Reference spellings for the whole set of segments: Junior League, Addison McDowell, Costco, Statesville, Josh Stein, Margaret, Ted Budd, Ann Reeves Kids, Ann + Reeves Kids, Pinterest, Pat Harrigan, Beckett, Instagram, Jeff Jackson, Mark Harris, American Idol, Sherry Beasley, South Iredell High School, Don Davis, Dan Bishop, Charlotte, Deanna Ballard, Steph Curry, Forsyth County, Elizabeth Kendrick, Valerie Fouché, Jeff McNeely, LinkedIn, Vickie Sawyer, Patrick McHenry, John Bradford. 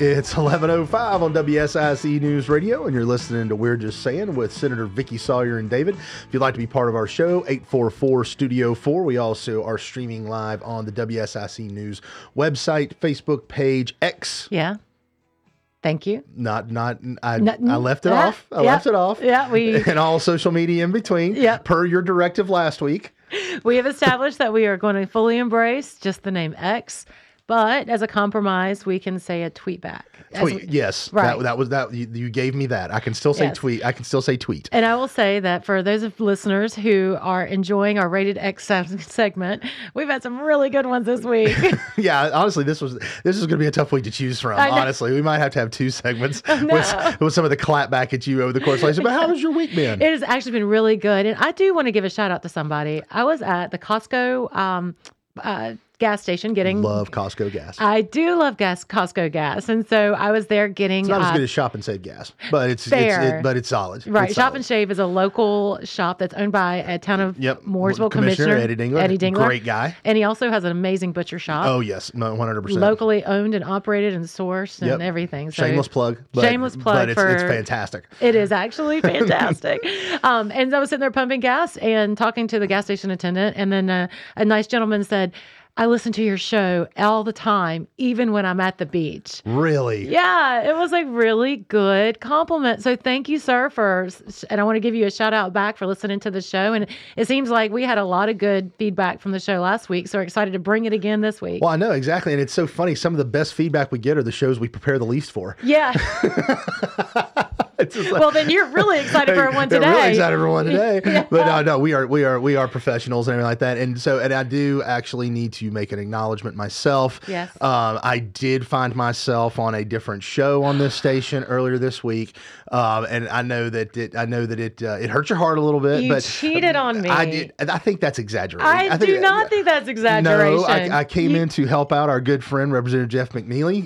It's 11:05 on WSIC News Radio, and you're listening to We're Just Saying with Senator Vickie Sawyer and David. If you'd like to be part of our show, 844-STUDIO-4. We also are streaming live on the WSIC News website, Facebook page, X. Yeah. Thank you. I left it off. Left it off. Yeah, and all social media in between. Yeah. Per your directive last week. We have established that we are going to fully embrace just the name X. But as a compromise, we can say a tweet back. Yes. Right. That was that. You gave me that. I can still say tweet. I can still say tweet. And I will say that for those of listeners who are enjoying our Rated X segment, we've had some really good ones this week. Yeah, honestly, this is going to be a tough week to choose from. Honestly, we might have to have two segments with some of the clap back at you over the course of last. But how has your week been? It has actually been really good, and I do want to give a shout out to somebody. I was at the Costco. Gas station getting... Love Costco gas. I do love Costco gas. And so I was there getting... It's not as good as Shop and Save gas, but it's solid. Right. It's Shop and Save is a local shop that's owned by a town of Mooresville commissioner Eddie Dingler. Great guy. And he also has an amazing butcher shop. Oh, yes. 100%. Locally owned and operated and sourced and everything. So, shameless plug. But it's fantastic. It is actually fantastic. And I was sitting there pumping gas and talking to the gas station attendant. And then a nice gentleman said, I listen to your show all the time, even when I'm at the beach. Really? Yeah, it was a really good compliment. So thank you, sir, and I want to give you a shout out back for listening to the show. And it seems like we had a lot of good feedback from the show last week, so we're excited to bring it again this week. Well, I know, exactly. And it's so funny. Some of the best feedback we get are the shows we prepare the least for. Yeah. Well, then you're really excited for one today. Really excited for one today. Yeah. But no, we are professionals and everything like that. And I do actually need to make an acknowledgement myself. Yes. I did find myself on a different show on this station earlier this week, and I know that it hurt your heart a little bit. You cheated on me. I did. I think that's exaggerating. I do not think that's exaggeration. No, I came in to help out our good friend Representative Jeff McNeely.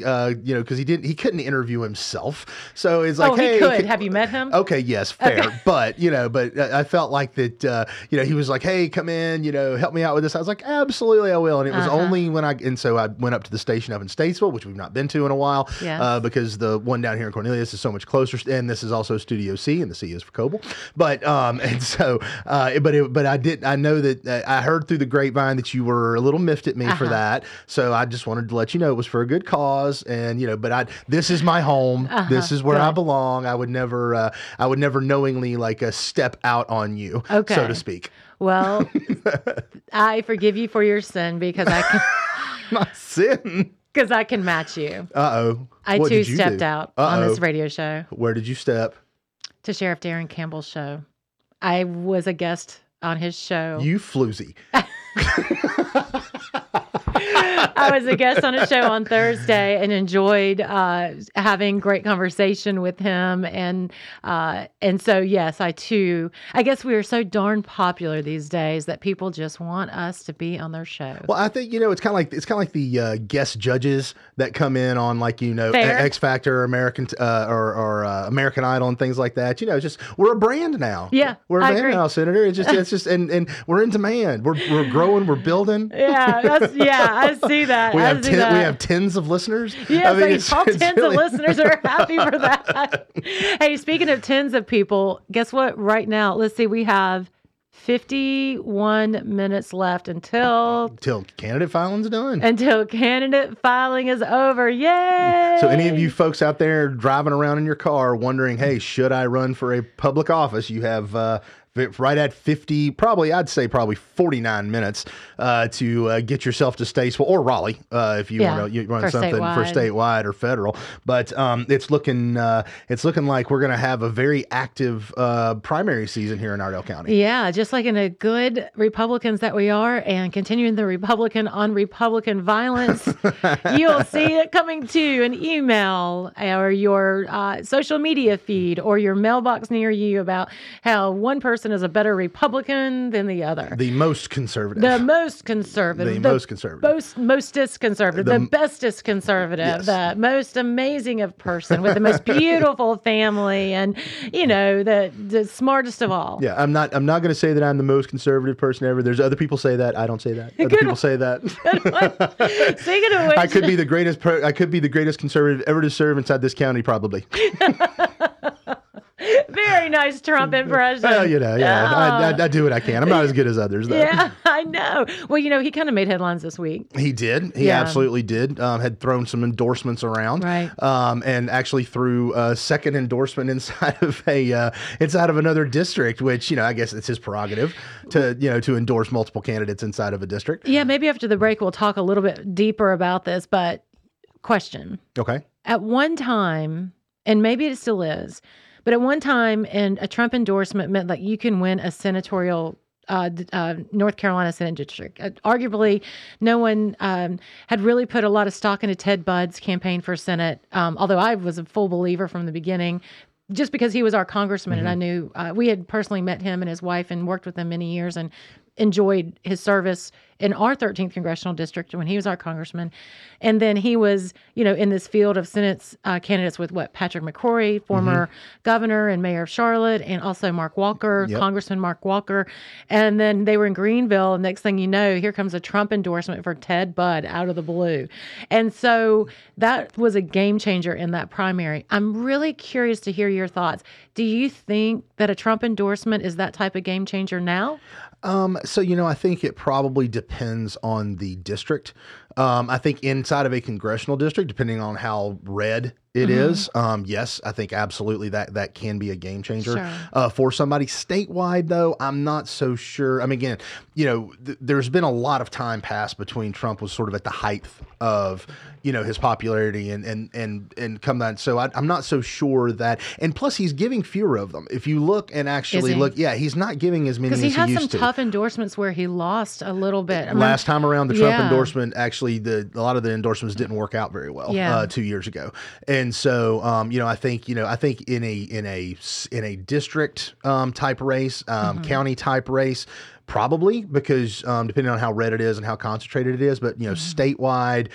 Because he couldn't interview himself, so it's like, hey. He could. Have you met him? Okay, yes, fair. Okay. But, but I felt like that, he was like, hey, come in, help me out with this. I was like, absolutely, I will. And it was only when I went up to the station up in Statesville, which we've not been to in a while, because the one down here in Cornelius is so much closer. And this is also Studio C, and the C is for Coble. But, I know that I heard through the grapevine that you were a little miffed at me for that. So I just wanted to let you know it was for a good cause. And, this is my home. This is where I belong. I would never knowingly step out on you, so to speak. Well, I forgive you for your sin because I can. My sin. Because I can match you. Uh-oh. I too stepped out on this radio show. Where did you step? To Sheriff Darren Campbell's show. I was a guest on his show. You floozy. I was a guest on a show on Thursday and enjoyed having great conversation with him. And so, yes, I guess we are so darn popular these days that people just want us to be on their show. Well, I think, it's kind of like the guest judges that come in on X Factor, American Idol and things like that. We're a brand now. Yeah. We're a brand now, Senator. It's just, and we're in demand. We're growing. We're building. Yeah. I see that. We have tens of listeners. Yeah, tens of listeners are happy for that. Hey, speaking of tens of people, guess what? Right now, let's see, we have 51 minutes left until candidate filing's done. Until candidate filing is over. Yay! So any of you folks out there driving around in your car wondering, hey, should I run for a public office? You have... right at 50, I'd say 49 minutes to get yourself to Statesville or Raleigh if you want to run something for statewide or federal. But it's looking like we're going to have a very active primary season here in Iredell County. Yeah, just like in a good Republicans that we are, and continuing the Republican on Republican violence, you'll see it coming to an email or your social media feed or your mailbox near you about how one person person is a better Republican than the other. The most conservative. The most conservative. The most conservative. Mostest conservative. The bestest conservative. Yes. The most amazing of person with the most beautiful family and, you know, the smartest of all. Yeah, I'm not going to say that I'm the most conservative person ever. There's other people say that. I don't say that. Other people say that. Speaking of which, I could be the greatest conservative ever to serve inside this county, probably. Very nice Trump impression. Well, you know, yeah, I do what I can. I'm not as good as others, though. Yeah, I know. Well, you know, he kind of made headlines this week. He did. He absolutely did. Had thrown some endorsements around, right? And actually threw a second endorsement inside of another district, which, you know, I guess it's his prerogative to endorse multiple candidates inside of a district. Yeah, maybe after the break we'll talk a little bit deeper about this. But question. Okay. At one time, and maybe it still is. But at one time, and a Trump endorsement meant that you can win a senatorial North Carolina Senate district. Arguably, no one had really put a lot of stock into Ted Budd's campaign for Senate, although I was a full believer from the beginning, just because he was our congressman, mm-hmm. and I knew we had personally met him and his wife and worked with them many years and enjoyed his service in our 13th congressional district when he was our congressman. And then he was, you know, in this field of Senate candidates with Patrick McHenry, former mm-hmm. governor and mayor of Charlotte, and also Mark Walker, yep. Congressman Mark Walker. And then they were in Greenville. And next thing you know, here comes a Trump endorsement for Ted Budd out of the blue. And so that was a game changer in that primary. I'm really curious to hear your thoughts. Do you think that a Trump endorsement is that type of game changer now? So, you know, I think it probably depends on the district. I think inside of a congressional district, depending on how red it mm-hmm. is, yes, I think absolutely that can be a game changer sure. For somebody. Statewide, though, I'm not so sure. I mean, again, you know, there's been a lot of time passed between Trump was sort of at the height of, you know, his popularity and come that. So I'm not so sure that. And plus, he's giving fewer of them. If you look and actually look, yeah, he's not giving as many as he used to. Because he has some tough endorsements where he lost a little bit. Last time around, the Trump endorsement, actually, a lot of the endorsements didn't work out very well 2 years ago. And so, you know, I think in a district type race, mm-hmm. county type race. Probably because depending on how red it is and how concentrated it is, but you know, mm-hmm. statewide,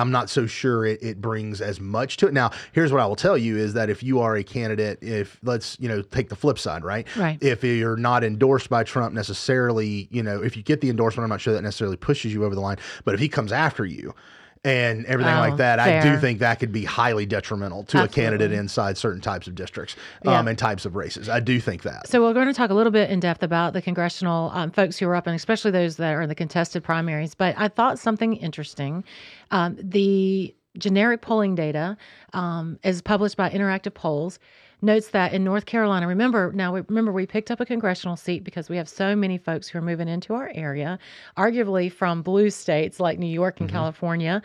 I'm not so sure it brings as much to it. Now, here's what I will tell you is that if you are a candidate, if let's take the flip side, right? If you're not endorsed by Trump necessarily, you know, if you get the endorsement, I'm not sure that necessarily pushes you over the line, but if he comes after you. And everything like that, fair. I do think that could be highly detrimental to absolutely. A candidate inside certain types of districts and types of races. I do think that. So we're going to talk a little bit in depth about the congressional folks who are up, and especially those that are in the contested primaries. But I thought something interesting. The generic polling data is published by Interactive Polls. Notes that in North Carolina, remember we picked up a congressional seat because we have so many folks who are moving into our area, arguably from blue states like New York and mm-hmm. California.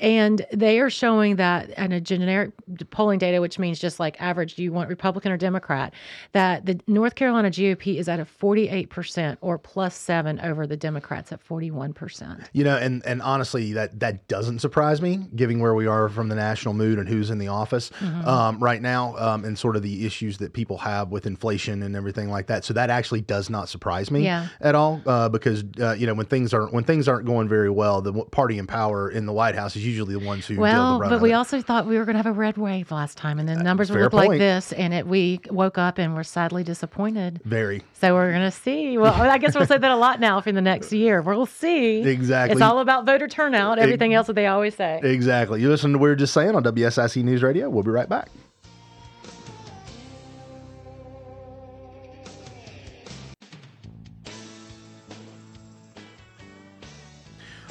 And they are showing that in a generic polling data, which means just like average, do you want Republican or Democrat, that the North Carolina GOP is at a 48% or +7 over the Democrats at 41%. You know, and honestly, that doesn't surprise me, given where we are from the national mood and who's in the office mm-hmm. Right now and sort of the issues that people have with inflation and everything like that. So that actually does not surprise me at all because, when things aren't going very well, the party in power in the White House is usually the ones who deal the run. But we also thought we were going to have a red wave last time, and the numbers would look like this, and we woke up and were sadly disappointed. Very. So we're going to see. Well, I guess we'll say that a lot now for the next year. We'll see. Exactly. It's all about voter turnout, everything else that they always say. Exactly. You listen to We're Just Saying on WSIC News Radio. We'll be right back.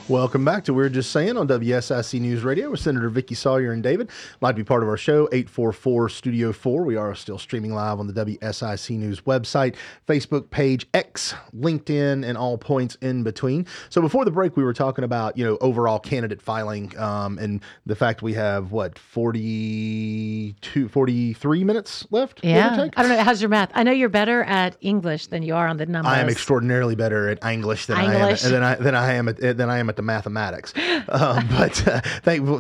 Welcome back to We're Just Saying on WSIC News Radio with Senator Vickie Sawyer and David. Like to be part of our show, 844-STUDIO-4. We are still streaming live on the WSIC News website, Facebook page, X, LinkedIn, and all points in between. So before the break, we were talking about, overall candidate filing and the fact we have, 43 minutes left? Yeah. I don't know. How's your math? I know you're better at English than you are on the numbers. I am extraordinarily better at English than I am at at the mathematics.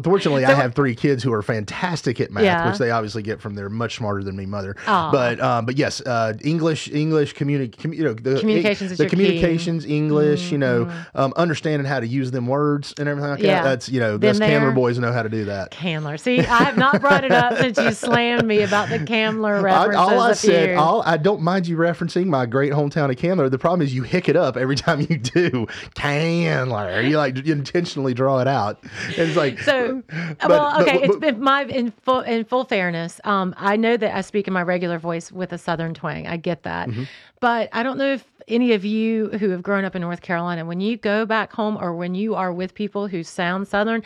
Fortunately, I have three kids who are fantastic at math, which they obviously get from their much smarter than me mother. Aww. But yes, English communications, the communications, key. English, mm-hmm. Understanding how to use them words and everything like that. That's those Candler boys know how to do that. Candler, see, I have not brought it up since you slammed me about the Candler references. I don't mind you referencing my great hometown of Candler. The problem is you hick it up every time you do. Candler, you intentionally draw it out. It's like so. In full fairness, I know that I speak in my regular voice with a Southern twang. I get that, mm-hmm. But I don't know if any of you who have grown up in North Carolina, when you go back home or when you are with people who sound Southern,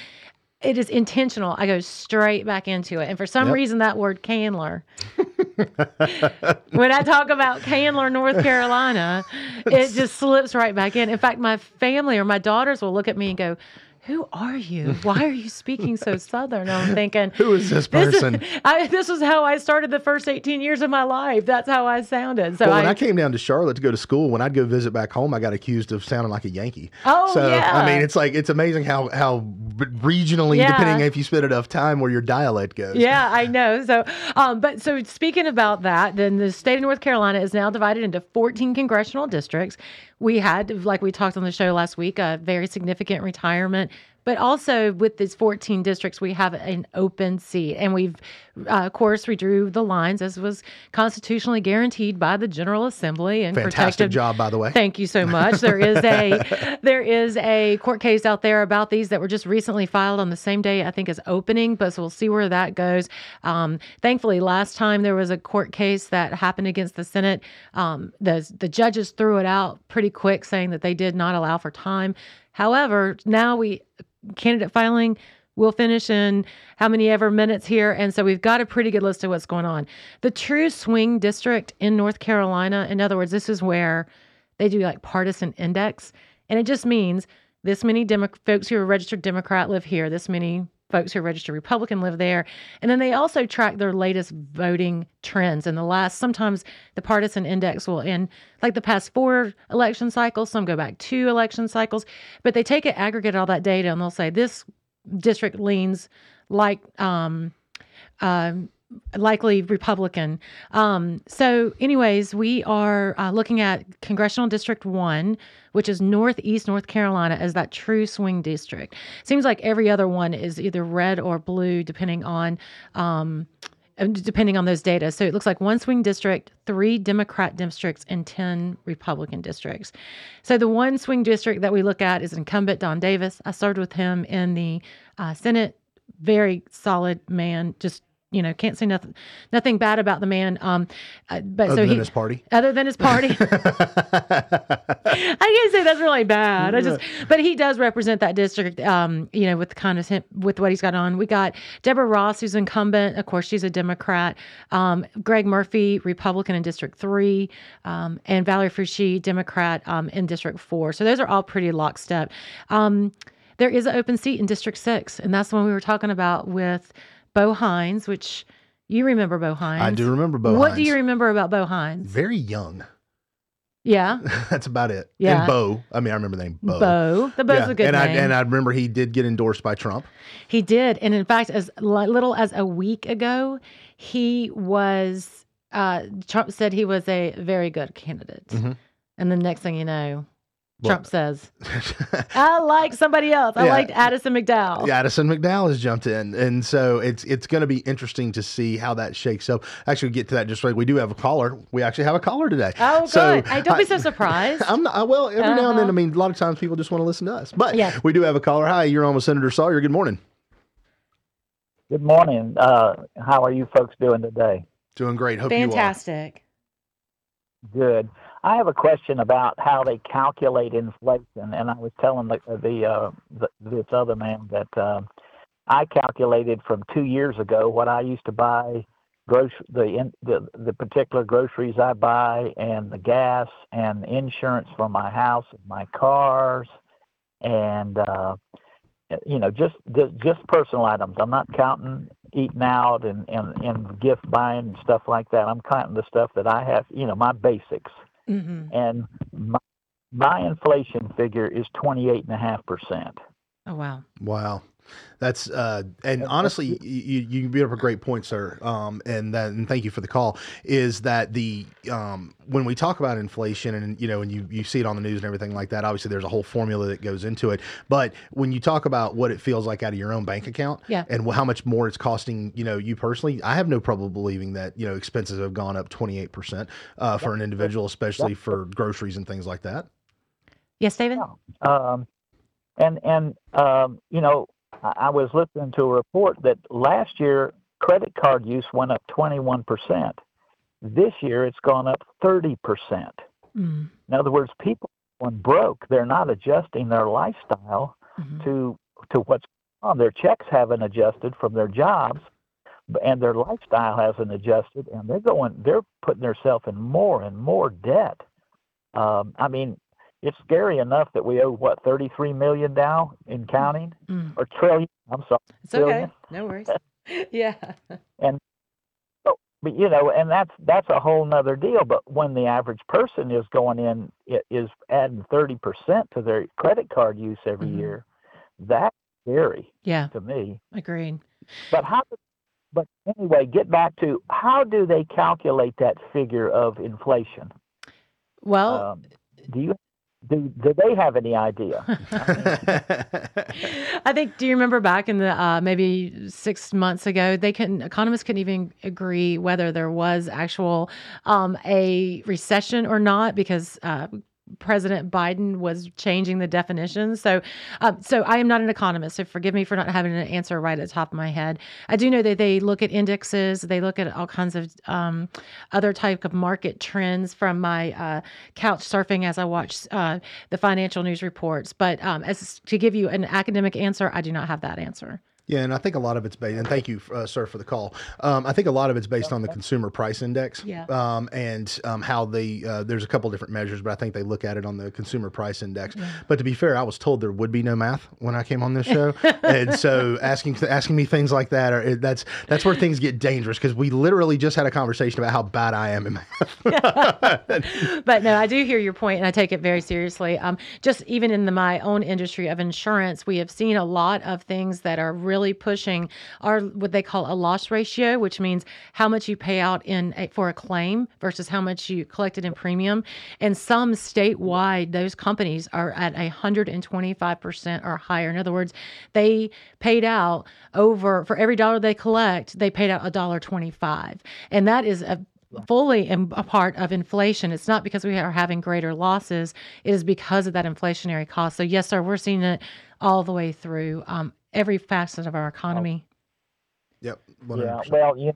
it is intentional. I go straight back into it, and for some reason, that word Candler. When I talk about Candler, North Carolina, it just slips right back in. In fact, my family or my daughters will look at me and go, "Who are you? Why are you speaking so Southern?" I'm thinking, who is this person? This was how I started the first 18 years of my life. That's how I sounded. So when I came down to Charlotte to go to school, when I'd go visit back home, I got accused of sounding like a Yankee. Oh, so, yeah. I mean, it's like, it's amazing how regionally, depending if you spend enough time, where your dialect goes. Yeah, I know. So, so speaking about that, then the state of North Carolina is now divided into 14 congressional districts. We had, like we talked on the show last week, a very significant retirement. But also with these 14 districts, we have an open seat. And we've, of course, redrew the lines, as was constitutionally guaranteed by the General Assembly. And fantastic job, by the way. Thank you so much. There is a court case out there about these that were just recently filed on the same day, I think, as opening. But so we'll see where that goes. Thankfully, last time there was a court case that happened against the Senate. The judges threw it out pretty quick, saying that they did not allow for time. However, now candidate filing will finish in how many ever minutes here. And so we've got a pretty good list of what's going on. The true swing district in North Carolina, in other words, this is where they do like partisan index. And it just means this many folks who are registered Democrat live here. This many folks who are registered Republican live there. And then they also track their latest voting trends. And sometimes the partisan index will end like the past 4 election cycles. Some go back 2 election cycles. But they take it, aggregate all that data, and they'll say this district leans like likely Republican. So anyways, we are looking at Congressional District 1, which is Northeast North Carolina, as that true swing district. Seems like every other one is either red or blue, depending on those data. So it looks like 1 swing district, 3 Democrat districts, and 10 Republican districts. So the 1 swing district that we look at is incumbent Don Davis. I served with him in the Senate. Very solid man, just can't say nothing bad about the man. But other so than his party. Other than his party. I can't say that's really bad. Yeah. But he does represent that district. With what he's got on. We got Deborah Ross, who's incumbent. Of course, she's a Democrat. Greg Murphy, Republican in District 3, and Valerie Fouché, Democrat, in District 4. So those are all pretty lockstep. There is an open seat in District 6, and that's the one we were talking about with Bo Hines, which you remember Bo Hines. I do remember Bo Hines. What do you remember about Bo Hines? Very young. Yeah. That's about it. Yeah. And Bo. I mean, I remember the name Bo. The Bo's a good name. And I remember he did get endorsed by Trump. He did. And in fact, as little as a week ago, he was, Trump said he was a very good candidate. Mm-hmm. And the next thing you know, Trump says, I like somebody else. I liked Addison McDowell. Yeah, Addison McDowell has jumped in. And so it's going to be interesting to see how that shakes up. Actually, we'll get to that just right. We do have a caller. We actually have a caller today. Oh, so good. Don't be so surprised. Every now and then, a lot of times people just want to listen to us. But we do have a caller. Hi, you're on with Senator Sawyer. Good morning. Good morning. How are you folks doing today? Doing great. Hope Fantastic. You are. Good. I have a question about how they calculate inflation, and I was telling this other man that I calculated from 2 years ago what I used to buy, the particular groceries I buy, and the gas and insurance for my house and my cars, and just personal items. I'm not counting eating out and gift buying and stuff like that. I'm counting the stuff that I have, my basics. Mm-hmm. And my, my inflation figure is 28.5%. Oh, wow. Wow. That's and honestly, you beat up a great point, sir. And thank you for the call. Is that the when we talk about inflation and you see it on the news and everything like that, obviously there's a whole formula that goes into it. But when you talk about what it feels like out of your own bank account, yeah, and how much more it's costing, you personally, I have no problem believing that expenses have gone up 28% for an individual, especially for groceries and things like that. Yes, David. Yeah. I was listening to a report that last year credit card use went up 21%. This year it's gone up 30%. Mm. In other words, people are broke. They're not adjusting their lifestyle to what's going on. Their checks haven't adjusted from their jobs, and their lifestyle hasn't adjusted, and they're putting themselves in more and more debt. It's scary enough that we owe, what, $33 million now in counting? Mm. Or trillion, I'm sorry. It's billion. Okay. No worries. Yeah. And that's a whole nother deal. But when the average person is going in, is adding 30% to their credit card use every year, that's scary to me. Agreed. But anyway, get back to how do they calculate that figure of inflation? Well, Do they have any idea? I think, do you remember back in the maybe 6 months ago, economists couldn't even agree whether there was actual a recession or not because President Biden was changing the definition. So I am not an economist, so forgive me for not having an answer right at the top of my head. I do know that they look at indexes. They look at all kinds of other type of market trends from my couch surfing as I watch the financial news reports. But as to give you an academic answer, I do not have that answer. Yeah, and I think a lot of it's based, and thank you, sir, for the call. I think a lot of it's based on the consumer price index, and how they there's a couple different measures, but I think they look at it on the consumer price index. Yeah. But to be fair, I was told there would be no math when I came on this show, and so asking me things like that, that's where things get dangerous because we literally just had a conversation about how bad I am in math. But no, I do hear your point, and I take it very seriously. Just even in my own industry of insurance, we have seen a lot of things that are really pushing our what they call a loss ratio, which means how much you pay out for a claim versus how much you collected in premium. And some statewide, those companies are at 125% or higher. In other words, they paid out for every dollar they collect, they paid out $1.25, and that is fully a part of inflation. It's not because we are having greater losses; it is because of that inflationary cost. So yes, sir, we're seeing it all the way through. Every facet of our economy. Yep. 100%. Yeah. Well, you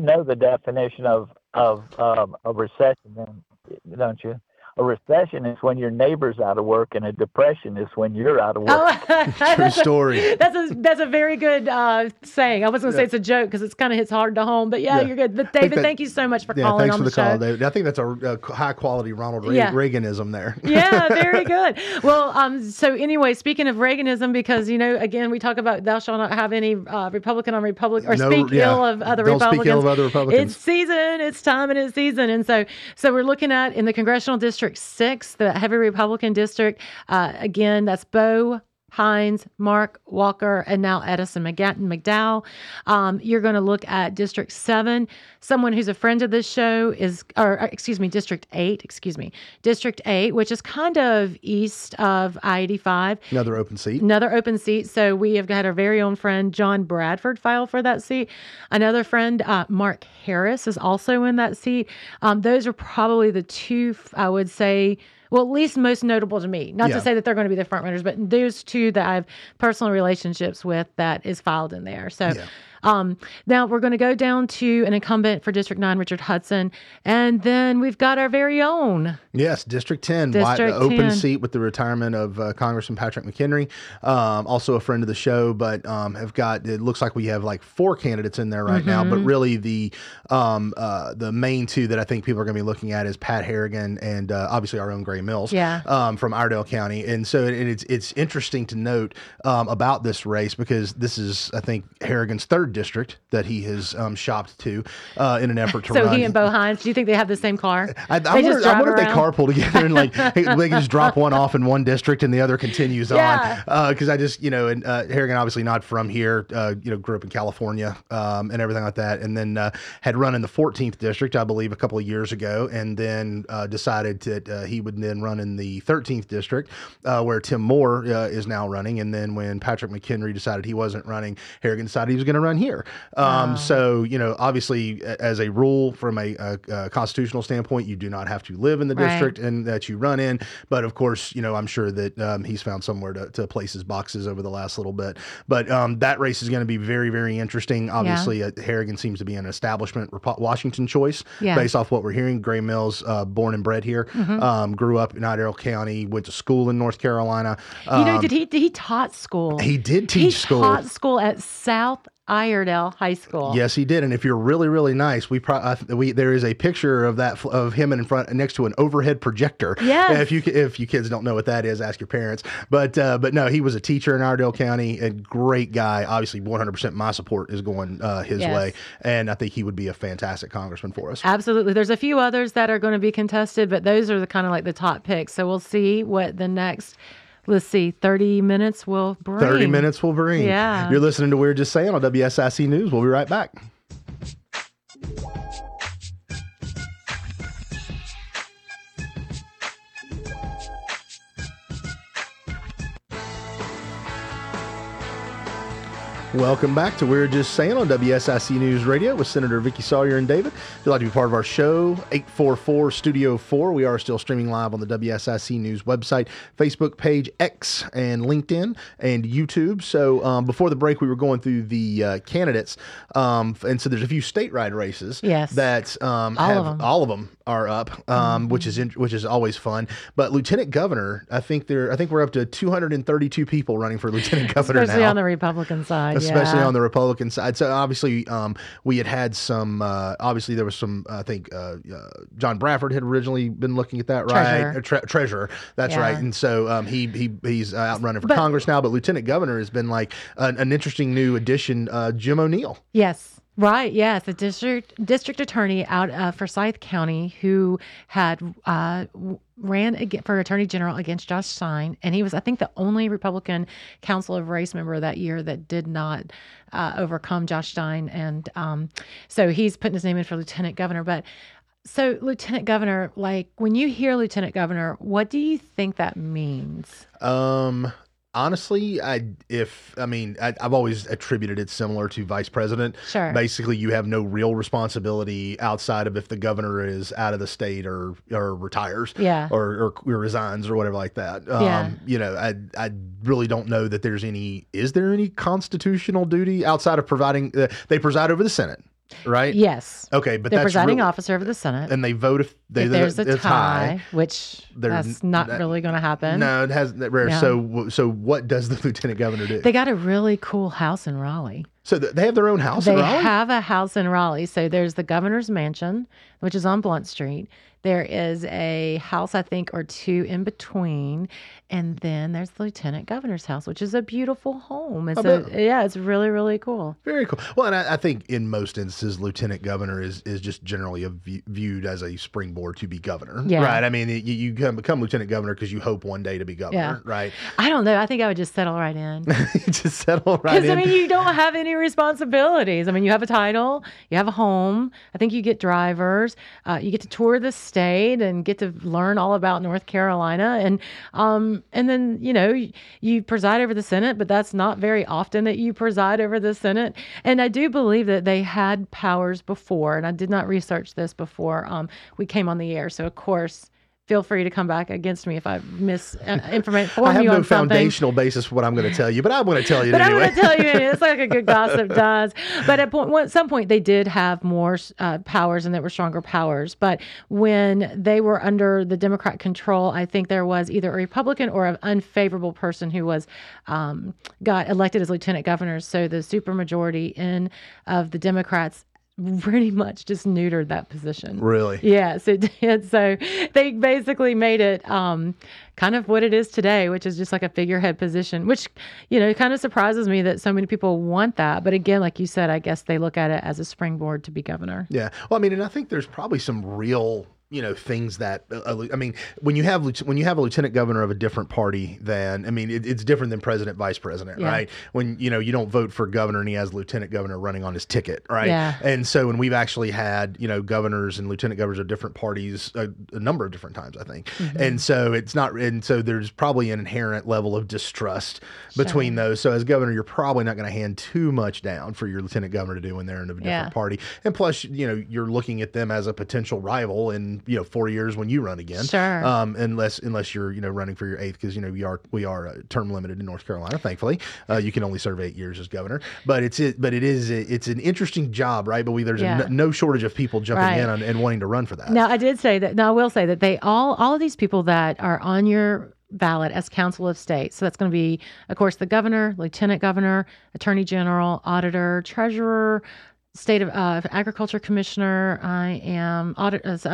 know the definition of a recession, then, don't you? A recession is when your neighbor's out of work, and a depression is when you're out of work. Oh, true story. That's a very good saying. I was going to say it's a joke because it kind of hits hard to home. But you're good. But David, thank you so much for calling on the show. Thanks for the call, David. I think that's a high quality Ronald Reaganism there. Yeah, very good. Well, so anyway, speaking of Reaganism, because again, we talk about thou shalt not have any Republican on Republican or speak ill of other Republicans. It's time and it's season, and so we're looking at in the congressional district. District 6, the heavy Republican district. Again, that's Bo Hines, Mark Walker, and now Addison McDowell. You're going to look at District 7. Someone who's a friend of this show is District 8, which is kind of east of I-85. Another open seat. So we have got our very own friend, John Bradford, file for that seat. Another friend, Mark Harris, is also in that seat. Those are probably the two, I would say, well, at least most notable to me. Not to say that they're going to be the front runners, but those two that I have personal relationships with that is filed in there. So now we're going to go down to an incumbent for District 9, Richard Hudson. And then we've got our very own. Yes, District 10. The open seat with the retirement of Congressman Patrick McHenry. Also a friend of the show, but it looks like we have like four candidates in there right now. But really the main two that I think people are going to be looking at is Pat Harrigan and obviously our own Gray Mills from Iredell County. And so it's interesting to note about this race because this is, I think, Harrigan's third third district that he has shopped to in an effort to run. He and Bo Hines, do you think they have the same car? I wonder if they carpool together and like hey, they can just drop one off in one district and the other continues on. Because I just, and Harrigan obviously not from here, grew up in California and everything like that. And then had run in the 14th district, I believe, a couple of years ago. And then decided that he would then run in the 13th district where Tim Moore is now running. And then when Patrick McHenry decided he wasn't running, Harrigan decided he was going to run here. So, obviously as a rule from a constitutional standpoint, you do not have to live in the district and that you run in. But of course, I'm sure that he's found somewhere to place his boxes over the last little bit. But that race is going to be very, very interesting. Obviously, Harrigan seems to be an establishment Washington choice based off what we're hearing. Gray Mills, born and bred here, grew up in Iredell County, went to school in North Carolina. Did he taught school? He did teach school. He taught school at South Iredell High School. Yes, he did. And if you're really, really nice, there is a picture of that of him in front next to an overhead projector. Yeah. If you kids don't know what that is, ask your parents. But no, he was a teacher in Iredell County, a great guy. Obviously, 100% my support is going his way, and I think he would be a fantastic congressman for us. Absolutely. There's a few others that are going to be contested, but those are the kind of like the top picks. So we'll see what the next. 30 minutes will bring. Yeah. You're listening to We're Just Saying on WSIC News. We'll be right back. Welcome back to We're Just Saying on WSIC News Radio with Senator Vickie Sawyer and David. If you'd like to be part of our show, 844-STUDIO-4. We are still streaming live on the WSIC News website, Facebook page, X, and LinkedIn, and YouTube. So before the break, we were going through the candidates. And so there's a few statewide races that all of them are up, which is always fun. But Lieutenant Governor, I think we're up to 232 people running for Lieutenant Governor now. Especially on the Republican side. Especially on the Republican side. So obviously, we had some. Obviously, there was some. I think John Bradford had originally been looking at that, right? Treasurer. That's right. And so he's out running for Congress now. But Lieutenant Governor has been like an interesting new addition, Jim O'Neill. Yes. Right, yes, the district attorney out of Forsyth County who had ran for attorney general against Josh Stein, and he was, I think, the only Republican Council of Race member that year that did not overcome Josh Stein, and so he's putting his name in for lieutenant governor. But so, Lieutenant Governor, like when you hear Lieutenant Governor, what do you think that means? Honestly, I've always attributed it similar to vice president. Sure. Basically, you have no real responsibility outside of if the governor is out of the state or retires or resigns or whatever like that. I really don't know that is there any constitutional duty outside of providing, they preside over the Senate. Right? Yes. Okay, but they're presiding officer over the Senate, and they vote if there's a tie, which that's not really going to happen. No, it hasn't. Yeah. So what does the lieutenant governor do? They got a really cool house in Raleigh. So they have their own house in Raleigh? They have a house in Raleigh. So there's the governor's mansion, which is on Blunt Street. There is a house, I think, or two in between. And then there's the lieutenant governor's house, which is a beautiful home. It's really, really cool. Very cool. Well, and I think in most instances, lieutenant governor is just generally viewed as a springboard to be governor, right? I mean, you become lieutenant governor because you hope one day to be governor, right? I don't know. I think I would just settle right in. Because, I mean, you don't have any responsibilities. I mean, you have a title, you have a home. I think you get drivers. You get to tour the state and get to learn all about North Carolina. And then, you preside over the Senate, but that's not very often that you preside over the Senate. And I do believe that they had powers before, and I did not research this before we came on the air. So, of course, feel free to come back against me if I misinform you on something. I have no foundational basis for what I'm going to tell you, but I'm going to tell you anyway. It's like a good gossip does. But at some point, they did have more powers, and there were stronger powers. But when they were under the Democrat control, I think there was either a Republican or an unfavorable person who was got elected as lieutenant governor. So the supermajority of the Democrats pretty much just neutered that position. Really? Yes, it did. So they basically made it kind of what it is today, which is just like a figurehead position, which, you know, kind of surprises me that so many people want that. But again, like you said, I guess they look at it as a springboard to be governor. Yeah. Well, I mean, and I think there's probably some real, you know, things that, I mean, when you have a lieutenant governor of a different party than, I mean, it's different than president, vice president, yeah, right? When, you know, you don't vote for governor and he has lieutenant governor running on his ticket, right? Yeah. And so when we've actually had, you know, governors and lieutenant governors of different parties a number of different times, I think. Mm-hmm. And so it's not, and so there's probably an inherent level of distrust between those. So as governor, you're probably not going to hand too much down for your lieutenant governor to do when they're in a different party. And plus, you know, you're looking at them as a potential rival and, you know, 4 years when you run again, sure. Unless you're, you know, running for your eighth, because, you know, we are term limited in North Carolina. Thankfully, you can only serve 8 years as governor. But it's an interesting job, right? But there's no shortage of people jumping in and wanting to run for that. Now, I will say that they all of these people that are on your ballot as Council of State. So that's going to be, of course, the governor, lieutenant governor, attorney general, auditor, treasurer, State of Agriculture Commissioner. I'm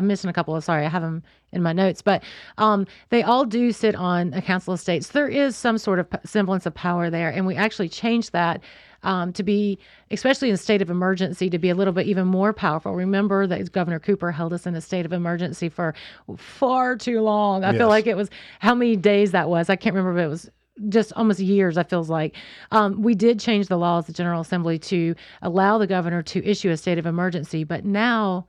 missing a couple of, sorry, I have them in my notes, but they all do sit on a Council of States. So there is some sort of semblance of power there. And we actually changed that to be, especially in a state of emergency, to be a little bit even more powerful. Remember that Governor Cooper held us in a state of emergency for far too long. I feel like it was, how many days that was, I can't remember, if it was just almost years, I feels like. We did change the law as the General Assembly to allow the governor to issue a state of emergency. But now,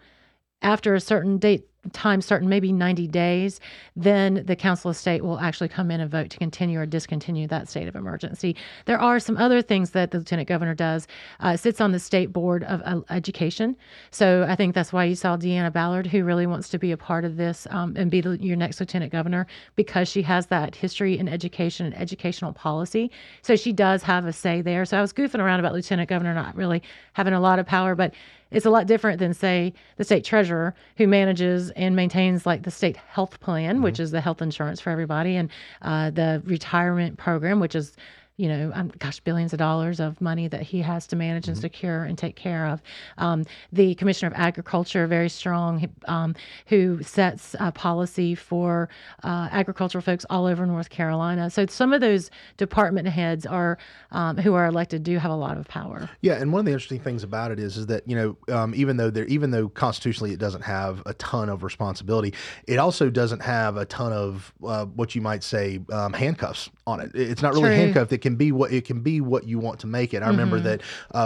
after a certain date, time certain, maybe 90 days, then the Council of State will actually come in and vote to continue or discontinue that state of emergency. There are some other things that the lieutenant governor does. Sits on the State Board of Education. So I think that's why you saw Deanna Ballard, who really wants to be a part of this and be your next lieutenant governor, because she has that history in education and educational policy. So she does have a say there. So I was goofing around about lieutenant governor not really having a lot of power, but it's a lot different than, say, the state treasurer, who manages and maintains like the state health plan, mm-hmm, which is the health insurance for everybody, and the retirement program, which is, you know, billions of dollars of money that he has to manage, mm-hmm, and secure and take care of. The Commissioner of Agriculture, very strong, who sets policy for agricultural folks all over North Carolina. So some of those department heads are who are elected do have a lot of power. Yeah, and one of the interesting things about it is that, you know, even though constitutionally it doesn't have a ton of responsibility, it also doesn't have a ton of what you might say handcuffs on it. It's not really handcuffed. It can be what you want to make it. I remember that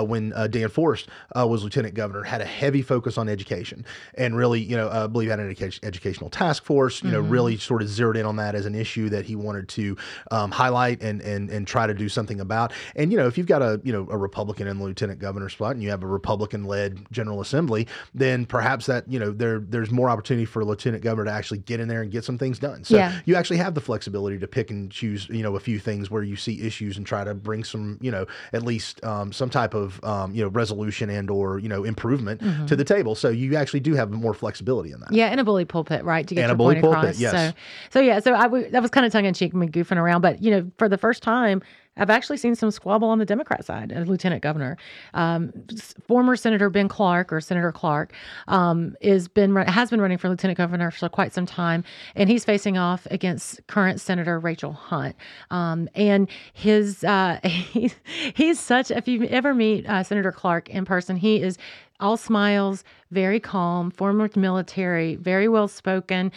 when Dan Forrest was lieutenant governor, had a heavy focus on education, and really, you know, I believe had an educational task force. You know, really sort of zeroed in on that as an issue that he wanted to highlight and try to do something about. And, you know, if you've got a Republican in the lieutenant governor spot and you have a Republican-led General Assembly, then perhaps that, you know, there's more opportunity for a lieutenant governor to actually get in there and get some things done. So you actually have the flexibility to pick and choose, you know, a few things where you see issues and try to bring some, you know, at least some type of, you know, resolution and or, you know, improvement to the table. So you actually do have more flexibility in that. Yeah, and a bully pulpit, right? To get your point across. Pulpit, yes. So that was kind of tongue in cheek, me goofing around, but, you know, for the first time, I've actually seen some squabble on the Democrat side as lieutenant governor. Former Senator Ben Clark, or Senator Clark, has been running for lieutenant governor for quite some time, and he's facing off against current Senator Rachel Hunt. And his he's such, if you ever meet Senator Clark in person, he is all smiles, very calm, former military, very well-spoken,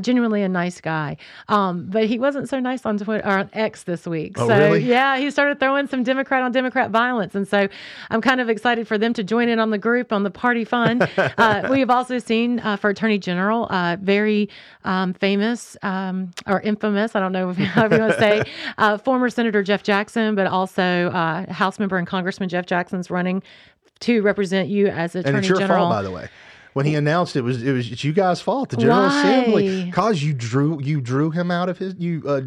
genuinely a nice guy. But he wasn't so nice on Twitter or on X this week. Oh, so really? Yeah, he started throwing some Democrat on Democrat violence. And so I'm kind of excited for them to join in on the group, on the party fun. We have also seen for Attorney General, very famous or infamous, I don't know however you want to say, former Senator Jeff Jackson, but also House member and Congressman Jeff Jackson's running to represent you as Attorney General. And it's your fault, by the way. When he announced it's you guys' fault, the General Assembly, cause you drew him out of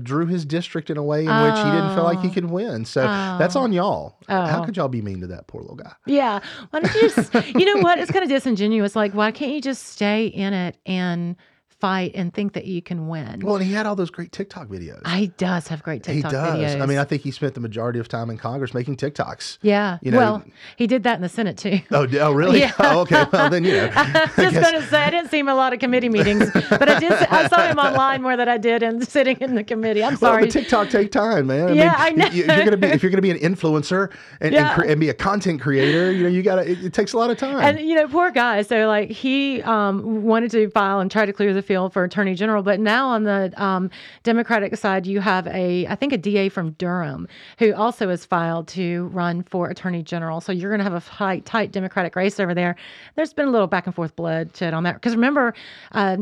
drew his district in a way in which he didn't feel like he could win. So that's on y'all. How could y'all be mean to that poor little guy? Yeah, why don't you just, you know what? It's kind of disingenuous. Like, why can't you just stay in it and fight and think that you can win. Well, and he had all those great TikTok videos. He does have great TikTok videos. He does. I mean, I think he spent the majority of time in Congress making TikToks. Yeah. You know, well, he did that in the Senate too. Oh really? Yeah. Oh, okay. Well, then, you know. Just going to say, I didn't see him in a lot of committee meetings, but I saw him online more than I did and sitting in the committee. I'm sorry. Well, the TikTok take time, man. I mean, I know. If you're going to be an influencer and be a content creator, you know, you got to, it takes a lot of time. And, you know, poor guy. So like he wanted to file and try to clear the field for attorney general. But now on the Democratic side, you have I think a DA from Durham who also has filed to run for attorney general. So you're going to have a tight Democratic race over there. There's been a little back and forth bloodshed on that. Because remember,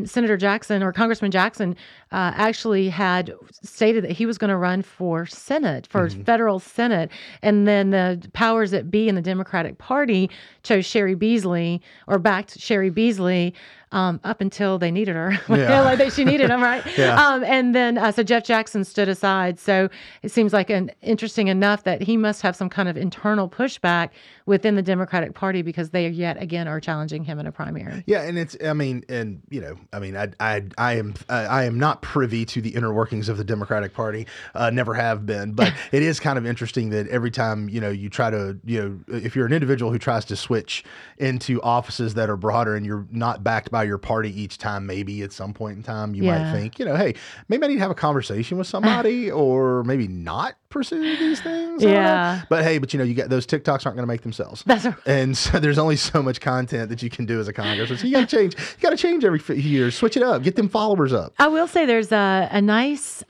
Senator Jackson or Congressman Jackson actually had stated that he was going to run for Senate, for federal Senate. And then the powers that be in the Democratic Party chose Sherry Beasley or backed Sherry Beasley up until they needed her. Like she needed him, right? And then, so Jeff Jackson stood aside. So it seems like an interesting enough that he must have some kind of internal pushback within the Democratic Party because they yet again are challenging him in a primary. Yeah, and it's, I mean, and you know, I mean, I am not privy to the inner workings of the Democratic Party, never have been, but it is kind of interesting that every time, you know, you try to, you know, if you're an individual who tries to switch into offices that are broader and you're not backed by your party each time, maybe at some point in time you might think, you know, hey, maybe I need to have a conversation with somebody or maybe not pursue these things. Yeah. But hey, but you know, you got those TikToks aren't going to make themselves. That's right. And so there's only so much content that you can do as a congressman. So you got to change. You got to change every few years. Switch it up. Get them followers up. I will say there's a nice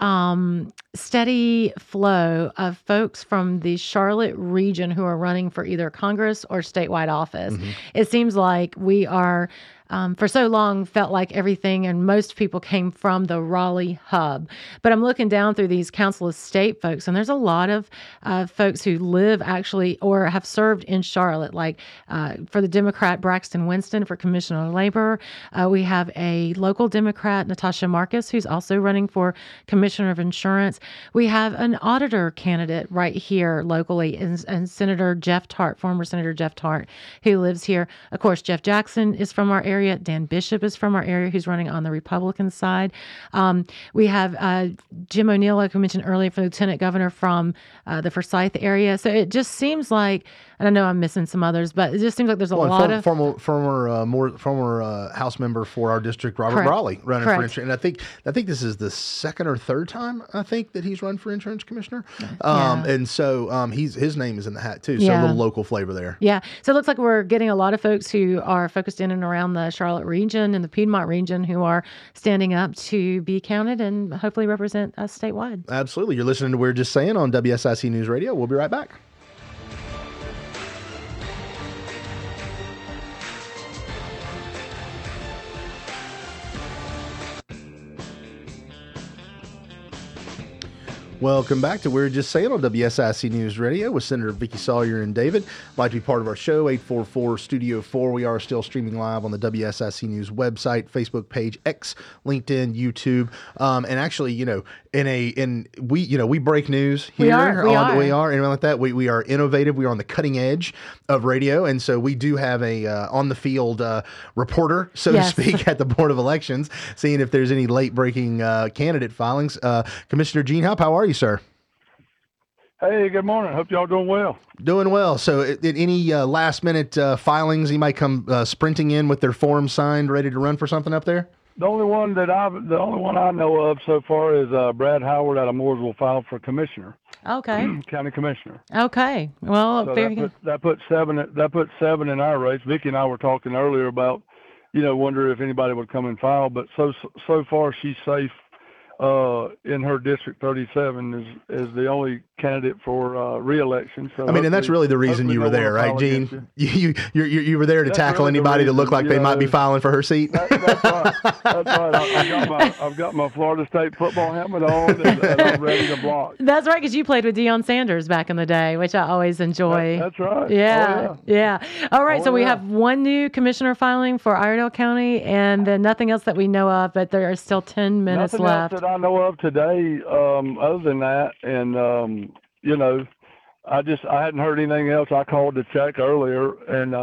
steady flow of folks from the Charlotte region who are running for either Congress or statewide office. Mm-hmm. It seems like we are... for so long, felt like everything and most people came from the Raleigh hub. But I'm looking down through these Council of State folks, and there's a lot of folks who live actually or have served in Charlotte, like for the Democrat Braxton Winston for Commissioner of Labor. We have a local Democrat, Natasha Marcus, who's also running for Commissioner of Insurance. We have an auditor candidate right here locally, and Senator Jeff Tart, former Senator Jeff Tart, who lives here. Of course, Jeff Jackson is from our area. Dan Bishop is from our area, who's running on the Republican side. We have Jim O'Neill, like we mentioned earlier, for lieutenant governor from the Forsyth area. So it just seems like, and I know I'm missing some others, but it just seems like there's a lot of... Former House member for our district, Robert Raleigh, running for insurance. And I think this is the second or third time, I think, that he's run for insurance commissioner. And so his name is in the hat, too. So a little local flavor there. Yeah. So it looks like we're getting a lot of folks who are focused in and around the Charlotte region and the Piedmont region who are standing up to be counted and hopefully represent us statewide. Absolutely. You're listening to We're Just Saying on WSIC News Radio. We'll be right back. Welcome back to We're Just Saying on WSIC News Radio with Senator Vickie Sawyer and David. I'd like to be part of our show, 844-STUDIO-4. We are still streaming live on the WSIC News website, Facebook page, X, LinkedIn, YouTube. And actually, you know, we break news here. We are. And like that, we are innovative. We are on the cutting edge of radio. And so we do have a on-the-field reporter, so to speak, at the Board of Elections, seeing if there's any late-breaking candidate filings. Commissioner Gene Halp, how are you? Sir. Hey, good morning. Hope y'all doing well. Doing well. So any last-minute filings, you might come sprinting in with their form signed, ready to run for something up there? The only one I know of so far is Brad Howard out of Mooresville filed for commissioner. Okay. County commissioner. Okay. Well, so that put seven in our race. Vickie and I were talking earlier about, you know, wonder if anybody would come and file, but so far she's safe. In her district, 37 is the only candidate for re-election. So I mean, and that's really the reason you were there, right, Gene? You were there to tackle anybody that looked like they might be filing for her seat. That's right. That's right. I've got my Florida State football helmet on, and I'm ready to block. That's right, because you played with Deion Sanders back in the day, which I always enjoy. That's right. Yeah. Oh, yeah. All right. So we have one new commissioner filing for Iredell County, and then nothing else that we know of. But there are still 10 minutes left. I know of today, other than that, and you know, I hadn't heard anything else. I called to check earlier, and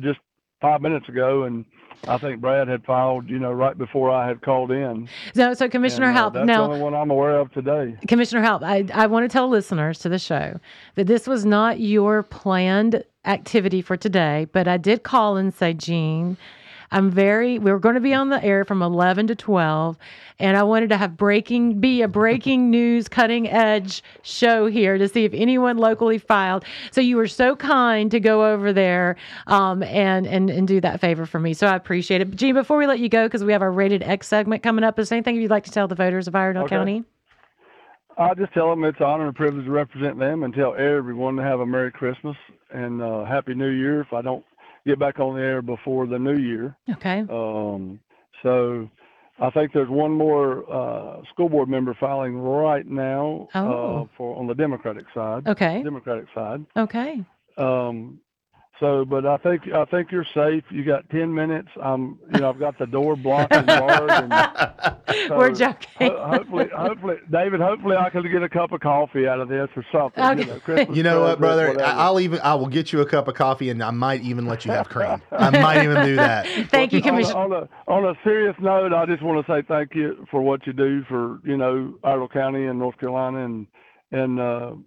just 5 minutes ago, and I think Brad had filed, you know, right before I had called in. So Commissioner Halp, that's the only one I'm aware of today. Commissioner Halp, I want to tell listeners to the show that this was not your planned activity for today, but I did call and say, Gene, we're going to be on the air from 11 to 12, and I wanted to have breaking news, cutting edge show here to see if anyone locally filed. So you were so kind to go over there and do that favor for me. So I appreciate it. Gene, before we let you go, because we have our Rated X segment coming up, is there anything you'd like to tell the voters of Iredell County? I just tell them it's an honor and privilege to represent them, and tell everyone to have a Merry Christmas and Happy New Year if I don't get back on the air before the new year. Okay. So I think there's one more school board member filing right now on the Democratic side. Okay. Okay. But I think you're safe. You got 10 minutes. I've got the door blocked and barred. So we're joking. Hopefully, David. Hopefully, I can get a cup of coffee out of this or something. Okay. You know what, brother? I will get you a cup of coffee, and I might even let you have cream. I might even do that. Thank you, Commissioner. On a serious note, I just want to say thank you for what you do for Iredell County and North Carolina, and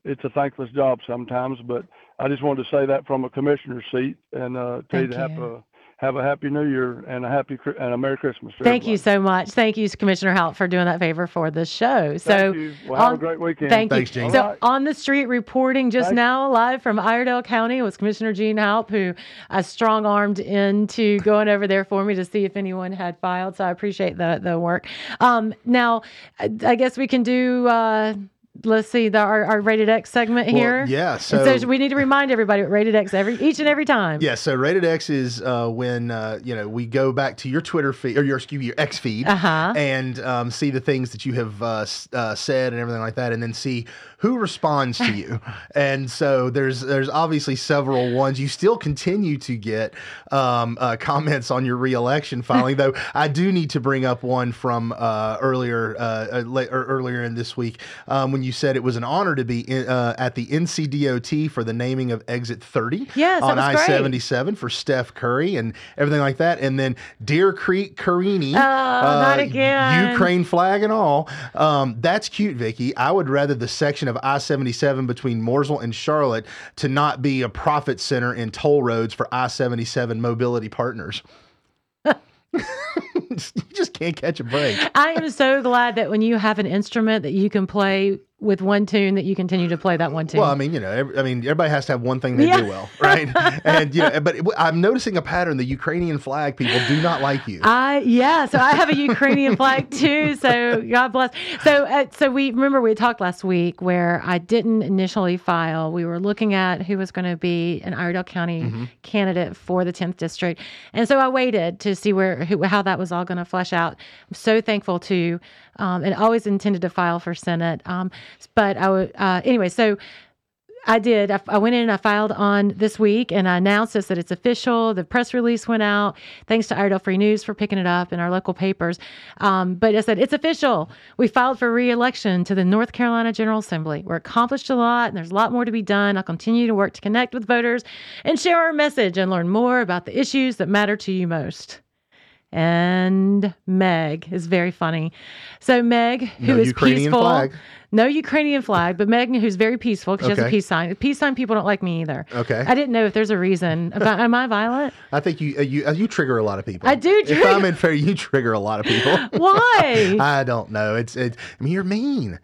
it's a thankless job sometimes, but I just wanted to say that from a commissioner's seat and tell you to have a happy new year and a Merry Christmas. Thank you so much. Thank you, Commissioner Halp, for doing that favor for the show. Thank you. Well, have a great weekend. Thanks, Gene. So on the street reporting now live from Iredell County was Commissioner Gene Halp, who I strong-armed into going over there for me to see if anyone had filed. So I appreciate the work. Now, I guess we can do... Let's see our Rated X segment here. Yeah. So we need to remind everybody what Rated X each and every time. Yeah. So Rated X is when we go back to your Twitter feed or your X feed and see the things that you have said and everything like that, and then see who responds to you. And so there's obviously several ones. You still continue to get comments on your reelection filing, though. I do need to bring up one from earlier in this week when you said it was an honor to be at the NCDOT for the naming of Exit 30 on I-77 for Steph Curry and everything like that. And then Deer Creek Carini, not again. Ukraine flag and all. That's cute, Vickie. I would rather the section of I-77 between Mooresville and Charlotte to not be a profit center in toll roads for I-77 mobility partners. You just can't catch a break. I am so glad that when you have an instrument that you can play with one tune, that you continue to play that one tune. Well, everybody has to have one thing they do well, right? And but I'm noticing a pattern. The Ukrainian flag people do not like you. So I have a Ukrainian flag too. So God bless. So we talked last week where I didn't initially file. We were looking at who was going to be an Iredell County candidate for the 10th district, and so I waited to see how that was all going to flesh out. I'm so thankful to, and always intended to file for Senate. But I would, anyway, so I did. I went in and I filed on this week, and I announced this that it's official. The press release went out. Thanks to Iredell Free News for picking it up in our local papers. But I said, it's official. We filed for re-election to the North Carolina General Assembly. We're accomplished a lot, and there's a lot more to be done. I'll continue to work to connect with voters and share our message and learn more about the issues that matter to you most. And Meg is very funny. So Meg, who is peaceful. No Ukrainian flag, but Meg, who's very peaceful, because she has a peace sign. Peace sign people don't like me either. Okay. I didn't know if there's a reason. Am I violent? I think you trigger a lot of people. I do trigger. If I'm unfair, you trigger a lot of people. Why? I don't know. You're mean.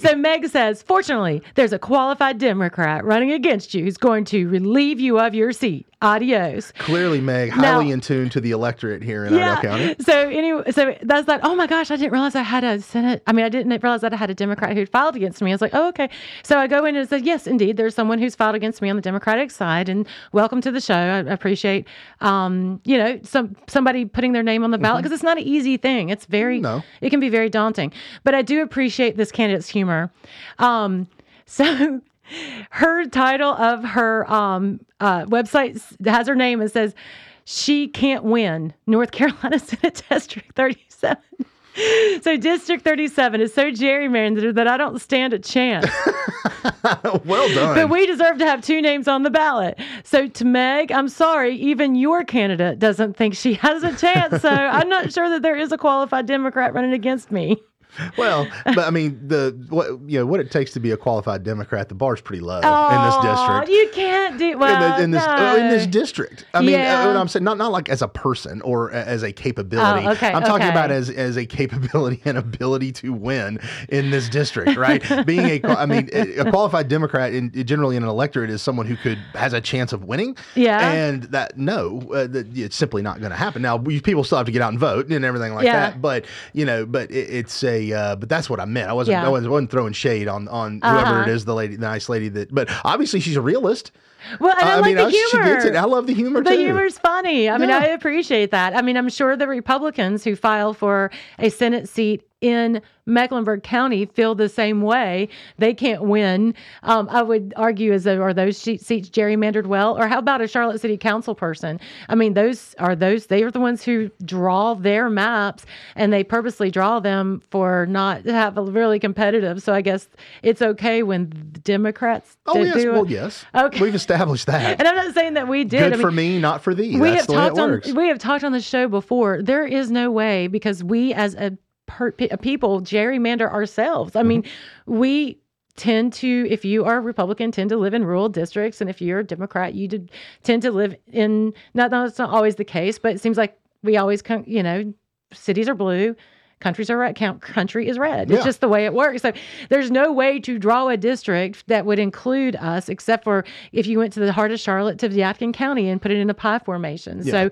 So Meg says, fortunately, there's a qualified Democrat running against you who's going to relieve you of your seat. Adios. Clearly, Meg, highly in tune to the electorate here in Iredell County. So anyway, so that's like, oh my gosh, I didn't realize I had a Senate. I didn't realize that I had a Democrat who'd filed against me. I was like, oh, okay. So I go in and said, yes, indeed, there's someone who's filed against me on the Democratic side, and welcome to the show. I appreciate, somebody putting their name on the ballot, because it's not an easy thing. It's it can be very daunting, but I do appreciate this candidate's humor. So her title of her website has her name and says, She Can't Win North Carolina Senate District 37. So District 37 is so gerrymandered that I don't stand a chance. Well done. But we deserve to have two names on the ballot. So to Meg, I'm sorry, even your candidate doesn't think she has a chance. So I'm not sure that there is a qualified Democrat running against me. Well, but I mean, what it takes to be a qualified Democrat, the bar's pretty low in this district. You can't do well in this district. I mean, I'm saying not like as a person or as a capability. Oh, okay, I'm talking about as a capability and ability to win in this district, right? Being a qualified Democrat generally in an electorate is someone who has a chance of winning. Yeah, and it's simply not going to happen. Now, people still have to get out and vote and everything like that, but it's a. But that's what I meant. I wasn't throwing shade on whoever it is, the nice lady that. But obviously, she's a realist. Well, and I like the humor. She gets it. I love the humor, too. The humor's funny. I mean, I appreciate that. I mean, I'm sure the Republicans who file for a Senate seat in Mecklenburg County feel the same way. They can't win. I would argue, are those seats gerrymandered well? Or how about a Charlotte City Council person? I mean, they are the ones who draw their maps, and they purposely draw them for not to have a really competitive. So I guess it's okay when Democrats do it. Okay. We've established that. And I'm not saying that we did. Good for me, not for thee. That's the way it works. We have talked on the show before. There is no way, because we as a people gerrymander ourselves. I mean, we tend to, if you are a Republican, tend to live in rural districts, and if you're a Democrat, you tend to live in. No, it's not always the case, but it seems like we always, cities are blue, countries are red. Country is red. It's just the way it works. So there's no way to draw a district that would include us, except for if you went to the heart of Charlotte to Yadkin County and put it in a pie formation. Yeah. So.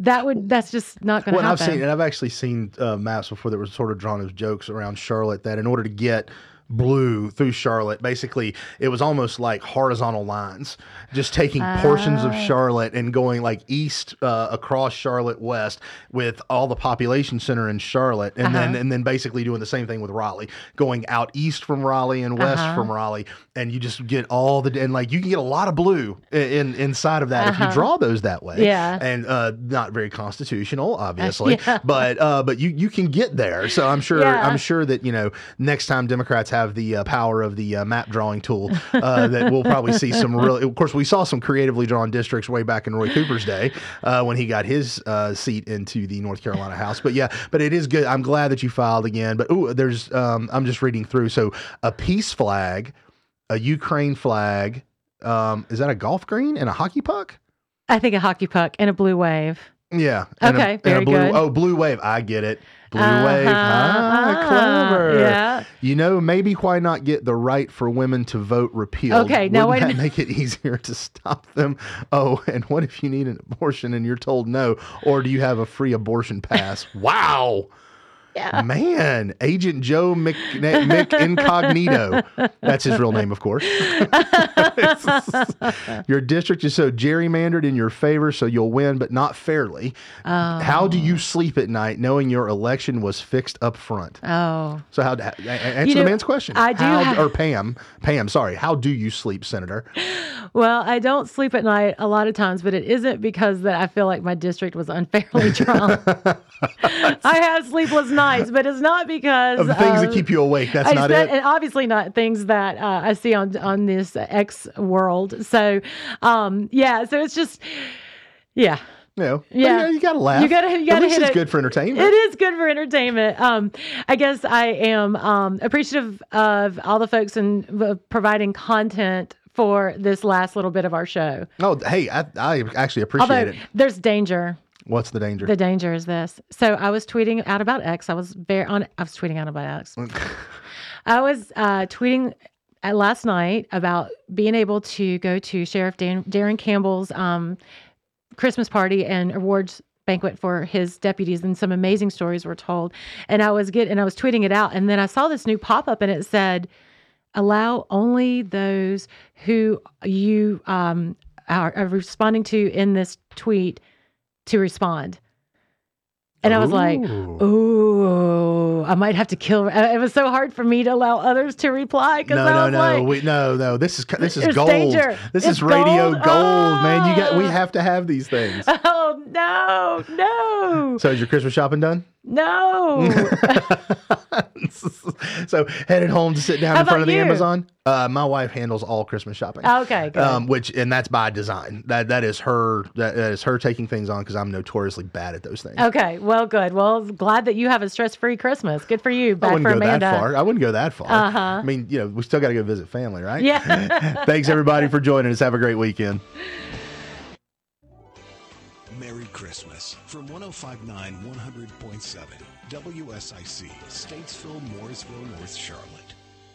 That's just not going to happen. I've actually seen maps before that were sort of drawn as jokes around Charlotte that in order to get blue through Charlotte, basically it was almost like horizontal lines, just taking portions of Charlotte and going like east across Charlotte west with all the population center in Charlotte, and then basically doing the same thing with Raleigh, going out east from Raleigh and west from Raleigh, and you just get you can get a lot of blue inside of that if you draw those that way. Yeah, and not very constitutional, obviously, but you can get there. So I'm sure that next time Democrats have the power of the map drawing tool that we'll probably see some really. Of course, we saw some creatively drawn districts way back in Roy Cooper's day when he got his seat into the North Carolina House. But it is good. I'm glad that you filed again. But there's I'm just reading through. So a peace flag, a Ukraine flag. Is that a golf green and a hockey puck? I think a hockey puck and a blue wave. Yeah. Okay. Very good. Oh, blue wave. I get it. Blue wave. Clever. Yeah. Maybe why not get the right for women to vote repealed? Okay. Now wait a minute. Make it easier to stop them? Oh, and what if you need an abortion and you're told no? Or do you have a free abortion pass? Wow. Yeah. Man, Agent Joe McIncognito. That's his real name, of course. Your district is so gerrymandered in your favor, so you'll win, but not fairly. Oh. How do you sleep at night knowing your election was fixed up front? Oh. So how answer the man's question. I do. Pam, sorry. How do you sleep, Senator? Well, I don't sleep at night a lot of times, but it isn't because that I feel like my district was unfairly drawn. I have sleepless nights, but it's not because of things that keep you awake. That's not it. And obviously not things that I see on this X world. So, so it's just, yeah. You gotta laugh. You gotta at least it's good for entertainment. It is good for entertainment. I guess I am appreciative of all the folks in providing content for this last little bit of our show. Oh, hey, I actually appreciate it. There's danger. What's the danger? The danger is this. So I was tweeting out about X. I was tweeting out about X. I was tweeting last night about being able to go to Sheriff Darren Campbell's Christmas party and awards banquet for his deputies, and some amazing stories were told. And I was tweeting it out, and then I saw this new pop-up, and it said, allow only those who you are responding to in this tweet to respond. And I was like, ooh, I might have to kill her. It was so hard for me to allow others to reply. No. This is gold. Danger. This is radio gold, man. We have to have these things. Oh, no. So is your Christmas shopping done? No. So headed home to sit down in front of the Amazon. My wife handles all Christmas shopping. Okay, good. And that's by design. That is her taking things on because I'm notoriously bad at those things. Okay, well, good. Well, glad that you have a stress-free Christmas. Good for you. I wouldn't go that far. Uh-huh. I mean, we still got to go visit family, right? Yeah. Thanks everybody for joining us. Have a great weekend. Merry Christmas from 105.9 100.7 WSIC, Statesville, Mooresville, North Charlotte.